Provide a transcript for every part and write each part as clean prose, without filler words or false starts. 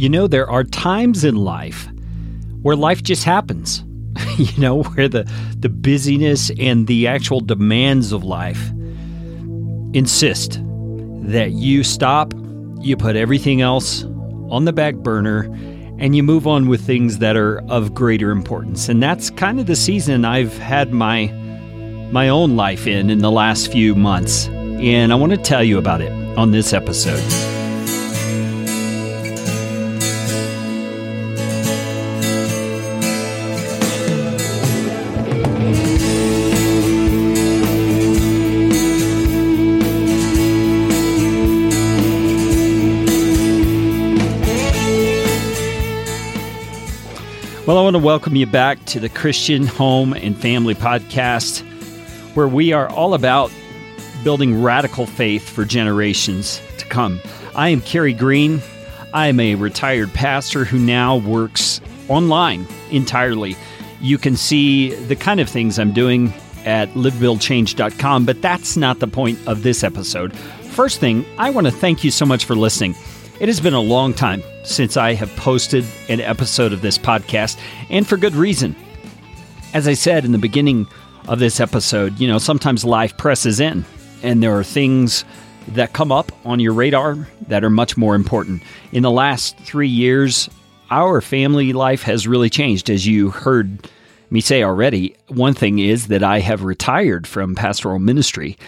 You know, there are times in life where life just happens, you know, where the busyness and the actual demands of life insist that you stop, you put everything else on the back burner, and you move on with things that are of greater importance. And that's kind of the season I've had my own life in the last few months. And I want to tell you about it on this episode. Well, I want to welcome you back to the Christian Home and Family Podcast, where we are all about building radical faith for generations to come. I am Carrie Green. I am a retired pastor who now works online entirely. You can see the kind of things I'm doing at livebuildchange.com, but that's not the point of this episode. First thing, I want to thank you so much for listening. It has been a long time since I have posted an episode of this podcast, and for good reason. As I said in the beginning of this episode, you know, sometimes life presses in, and there are things that come up on your radar that are much more important. In the last 3 years, our family life has really changed, as you heard me say already. One thing is that I have retired from pastoral ministry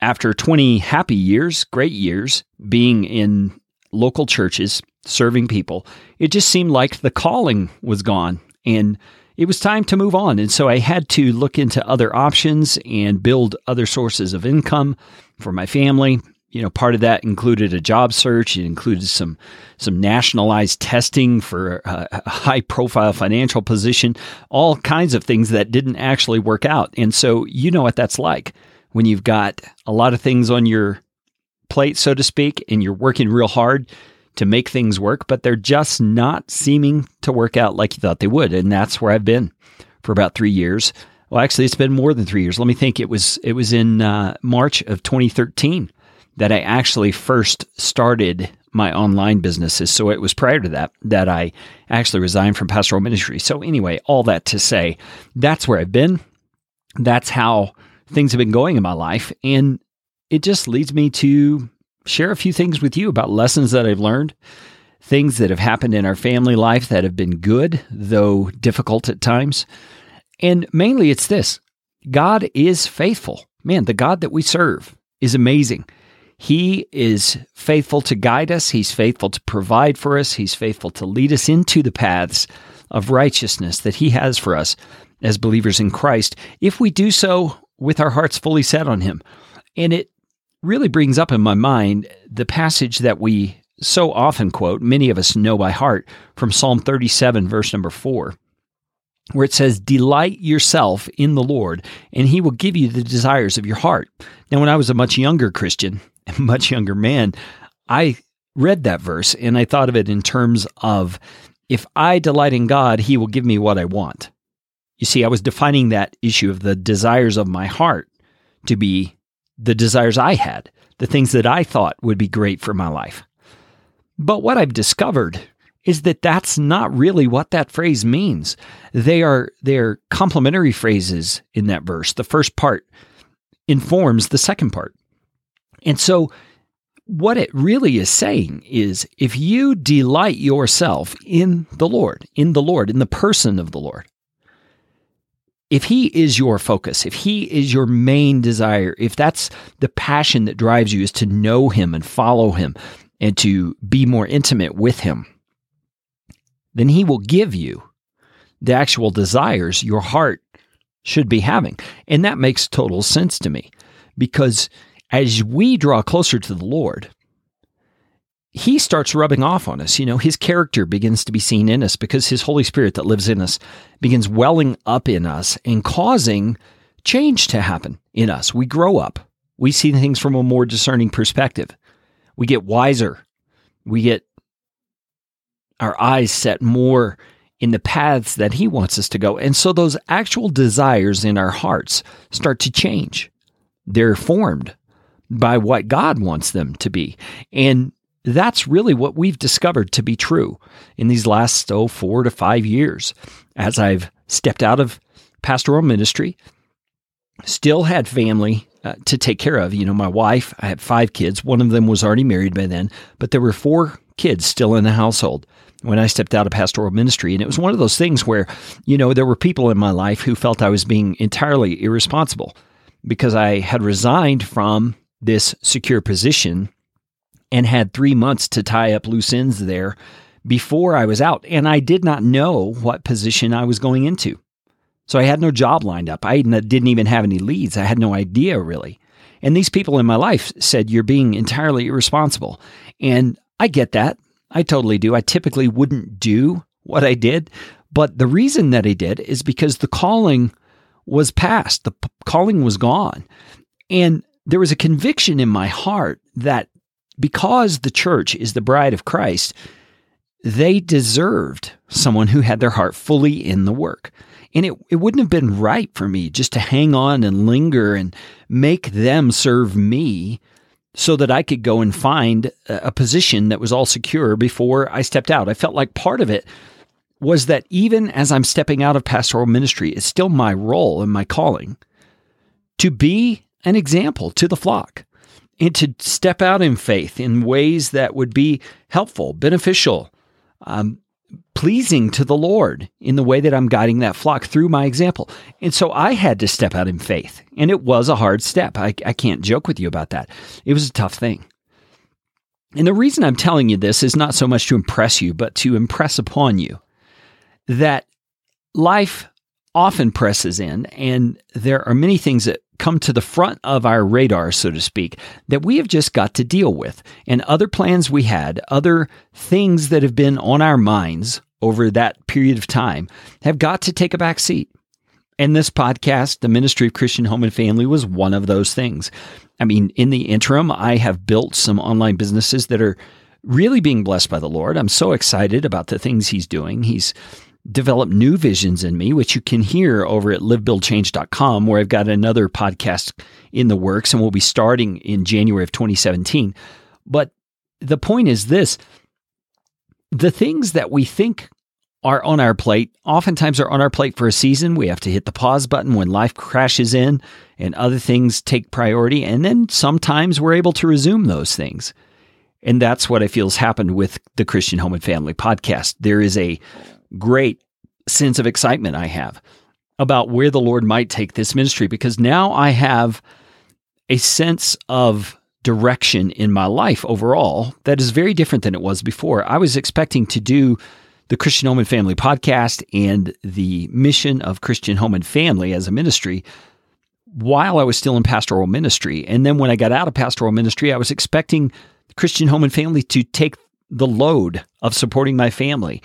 after 20 happy years, great years, being in local churches, serving people. It just seemed like the calling was gone and it was time to move on. And so I had to look into other options and build other sources of income for my family. You know, part of that included a job search. It included some nationalized testing for a high-profile financial position, all kinds of things that didn't actually work out. And so you know what that's like when you've got a lot of things on your plate, so to speak, and you're working real hard to make things work, but they're just not seeming to work out like you thought they would. And that's where I've been for about 3 years. Well, actually, it's been more than 3 years. Let me think. It was in March of 2013 that I actually first started my online businesses. So it was prior to that I actually resigned from pastoral ministry. So anyway, all that to say, that's where I've been. That's how things have been going in my life. And it just leads me to share a few things with you about lessons that I've learned, things that have happened in our family life that have been good, though difficult at times. And mainly it's this: God is faithful. Man, the God that we serve is amazing. He is faithful to guide us. He's faithful to provide for us. He's faithful to lead us into the paths of righteousness that he has for us as believers in Christ, if we do so with our hearts fully set on him. And it really brings up in my mind the passage that we so often quote, many of us know by heart, from Psalm 37, verse number 4, where it says, "Delight yourself in the Lord, and he will give you the desires of your heart." Now, when I was a much younger Christian, a much younger man, I read that verse, and I thought of it in terms of, if I delight in God, he will give me what I want. You see, I was defining that issue of the desires of my heart to be the desires I had, the things that I thought would be great for my life. But what I've discovered is that that's not really what that phrase means. They are complementary phrases in that verse. The first part informs the second part. And so what it really is saying is, if you delight yourself in the Lord, in the person of the Lord, if he is your focus, if he is your main desire, if that's the passion that drives you, is to know him and follow him and to be more intimate with him, then he will give you the actual desires your heart should be having. And that makes total sense to me, because as we draw closer to the Lord, he starts rubbing off on us. You know, his character begins to be seen in us, because his Holy Spirit that lives in us begins welling up in us and causing change to happen in us. We grow up. We see things from a more discerning perspective. We get wiser. We get our eyes set more in the paths that he wants us to go. And so those actual desires in our hearts start to change. They're formed by what God wants them to be. And That's really what we've discovered to be true in these last 4 to 5 years. As I've stepped out of pastoral ministry, still had family to take care of. You know, my wife, I had 5 kids. One of them was already married by then, but there were 4 kids still in the household when I stepped out of pastoral ministry. And it was one of those things where, you know, there were people in my life who felt I was being entirely irresponsible because I had resigned from this secure position and had 3 months to tie up loose ends there before I was out. And I did not know what position I was going into. So I had no job lined up. I didn't even have any leads. I had no idea, really. And these people in my life said, you're being entirely irresponsible. And I get that. I totally do. I typically wouldn't do what I did. But the reason that I did is because the calling was past. The calling was gone. And there was a conviction in my heart that because the church is the bride of Christ, they deserved someone who had their heart fully in the work. And it wouldn't have been right for me just to hang on and linger and make them serve me so that I could go and find a position that was all secure before I stepped out. I felt like part of it was that even as I'm stepping out of pastoral ministry, it's still my role and my calling to be an example to the flock and to step out in faith in ways that would be helpful, beneficial, pleasing to the Lord in the way that I'm guiding that flock through my example. And so I had to step out in faith, and it was a hard step. I can't joke with you about that. It was a tough thing. And the reason I'm telling you this is not so much to impress you, but to impress upon you that life often presses in, and there are many things that come to the front of our radar, so to speak, that we have just got to deal with. And other plans we had, other things that have been on our minds over that period of time have got to take a back seat. And this podcast, the Ministry of Christian Home and Family, was one of those things. I mean, in the interim, I have built some online businesses that are really being blessed by the Lord. I'm so excited about the things He's doing. He's develop new visions in me, which you can hear over at livebuildchange.com, where I've got another podcast in the works and we'll be starting in January of 2017. But the point is this, the things that we think are on our plate, oftentimes are on our plate for a season. We have to hit the pause button when life crashes in and other things take priority. And then sometimes we're able to resume those things. And that's what I feel has happened with the Christian Home and Family podcast. There is a great sense of excitement I have about where the Lord might take this ministry, because now I have a sense of direction in my life overall that is very different than it was before. I was expecting to do the Christian Home and Family podcast and the mission of Christian Home and Family as a ministry while I was still in pastoral ministry. And then when I got out of pastoral ministry, I was expecting Christian Home and Family to take the load of supporting my family.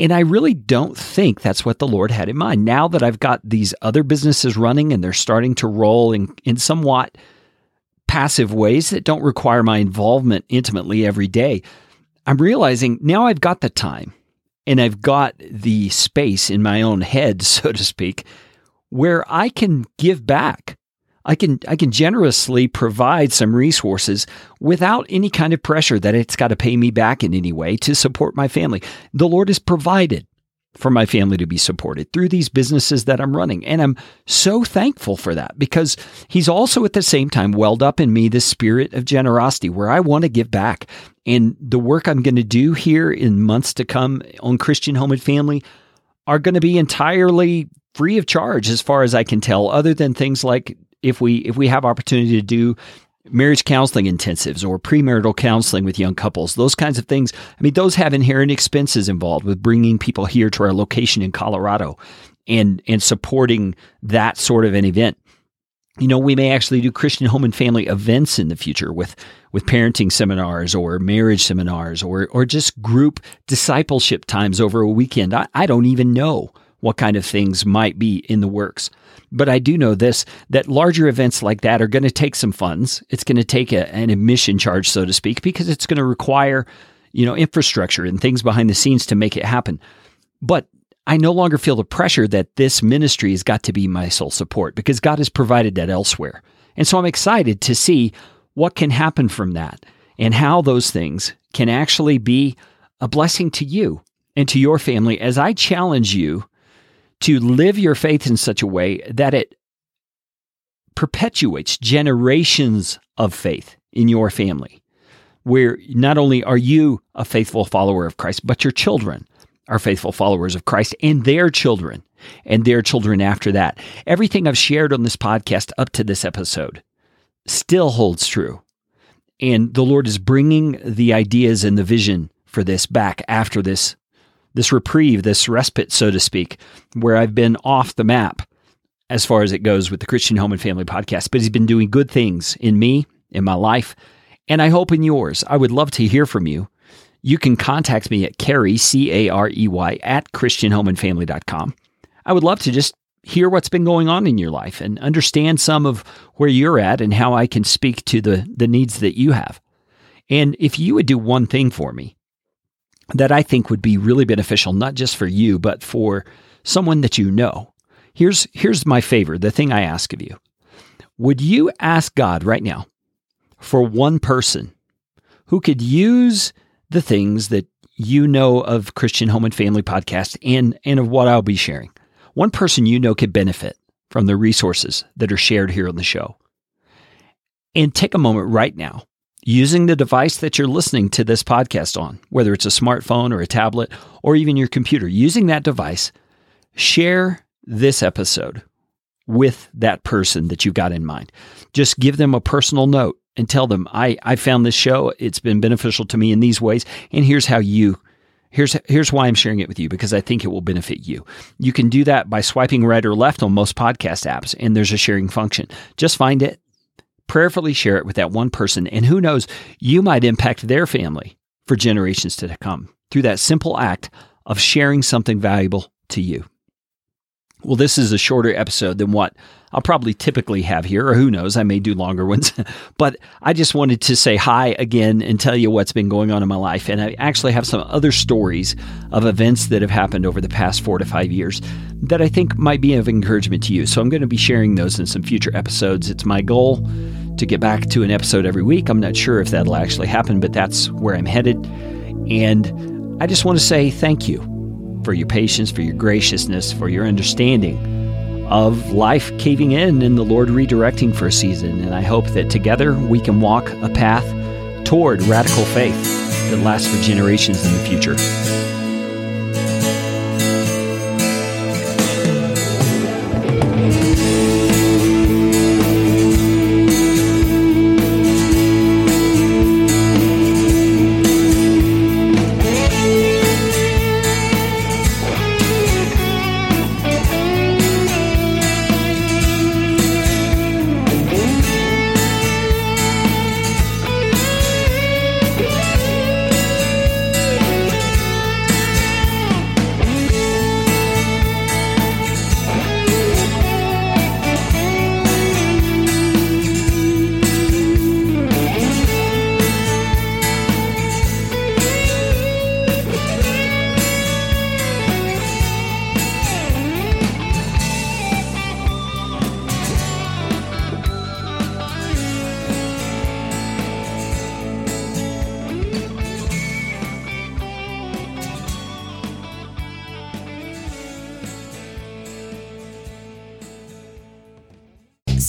And I really don't think that's what the Lord had in mind. Now that I've got these other businesses running and they're starting to roll in somewhat passive ways that don't require my involvement intimately every day, I'm realizing now I've got the time and I've got the space in my own head, so to speak, where I can give back. I can generously provide some resources without any kind of pressure that it's got to pay me back in any way to support my family. The Lord has provided for my family to be supported through these businesses that I'm running. And I'm so thankful for that, because He's also at the same time welled up in me this spirit of generosity where I want to give back. And the work I'm going to do here in months to come on Christian Home and Family are going to be entirely free of charge as far as I can tell, other than things like if we have opportunity to do marriage counseling intensives or premarital counseling with young couples, those kinds of things. I mean, those have inherent expenses involved with bringing people here to our location in Colorado and supporting that sort of an event. You know, we may actually do Christian Home and Family events in the future with parenting seminars or marriage seminars or just group discipleship times over a weekend. I don't even know what kind of things might be in the works. But I do know this, that larger events like that are going to take some funds. It's going to take an admission charge, so to speak, because it's going to require, you know, infrastructure and things behind the scenes to make it happen. But I no longer feel the pressure that this ministry has got to be my sole support, because God has provided that elsewhere. And so I'm excited to see what can happen from that. and how those things can actually be a blessing to you and to your family as I challenge you to live your faith in such a way that it perpetuates generations of faith in your family, where not only are you a faithful follower of Christ, but your children are faithful followers of Christ and their children after that. Everything I've shared on this podcast up to this episode still holds true. And the Lord is bringing the ideas and the vision for this back after this reprieve, this respite, so to speak, where I've been off the map as far as it goes with the Christian Home and Family Podcast. But he's been doing good things in me, in my life, and I hope in yours. I would love to hear from you. You can contact me at Carrie, C-A-R-E-Y, at ChristianHomeAndFamily.com. I would love to just hear what's been going on in your life and understand some of where you're at and how I can speak to the needs that you have. And if you would do one thing for me that I think would be really beneficial, not just for you, but for someone that you know, here's my favor, the thing I ask of you. Would you ask God right now for one person who could use the things that you know of Christian Home and Family Podcast and of what I'll be sharing? One person you know could benefit from the resources that are shared here on the show. And take a moment right now, using the device that you're listening to this podcast on, whether it's a smartphone or a tablet or even your computer, using that device, share this episode with that person that you've got in mind. Just give them a personal note and tell them, I found this show, it's been beneficial to me in these ways, and here's why I'm sharing it with you, because I think it will benefit you. You can do that by swiping right or left on most podcast apps, and there's a sharing function. Just find it, prayerfully share it with that one person, and who knows, you might impact their family for generations to come through that simple act of sharing something valuable to you. Well, this is a shorter episode than what I'll probably typically have here, or who knows, I may do longer ones. But I just wanted to say hi again and tell you what's been going on in my life. And I actually have some other stories of events that have happened over the past 4 to 5 years that I think might be of encouragement to you. So I'm going to be sharing those in some future episodes. It's my goal to get back to an episode every week. I'm not sure if that'll actually happen, but that's where I'm headed. And I just want to say thank you for your patience, for your graciousness, for your understanding of life caving in and the Lord redirecting for a season. And I hope that together we can walk a path toward radical faith that lasts for generations in the future.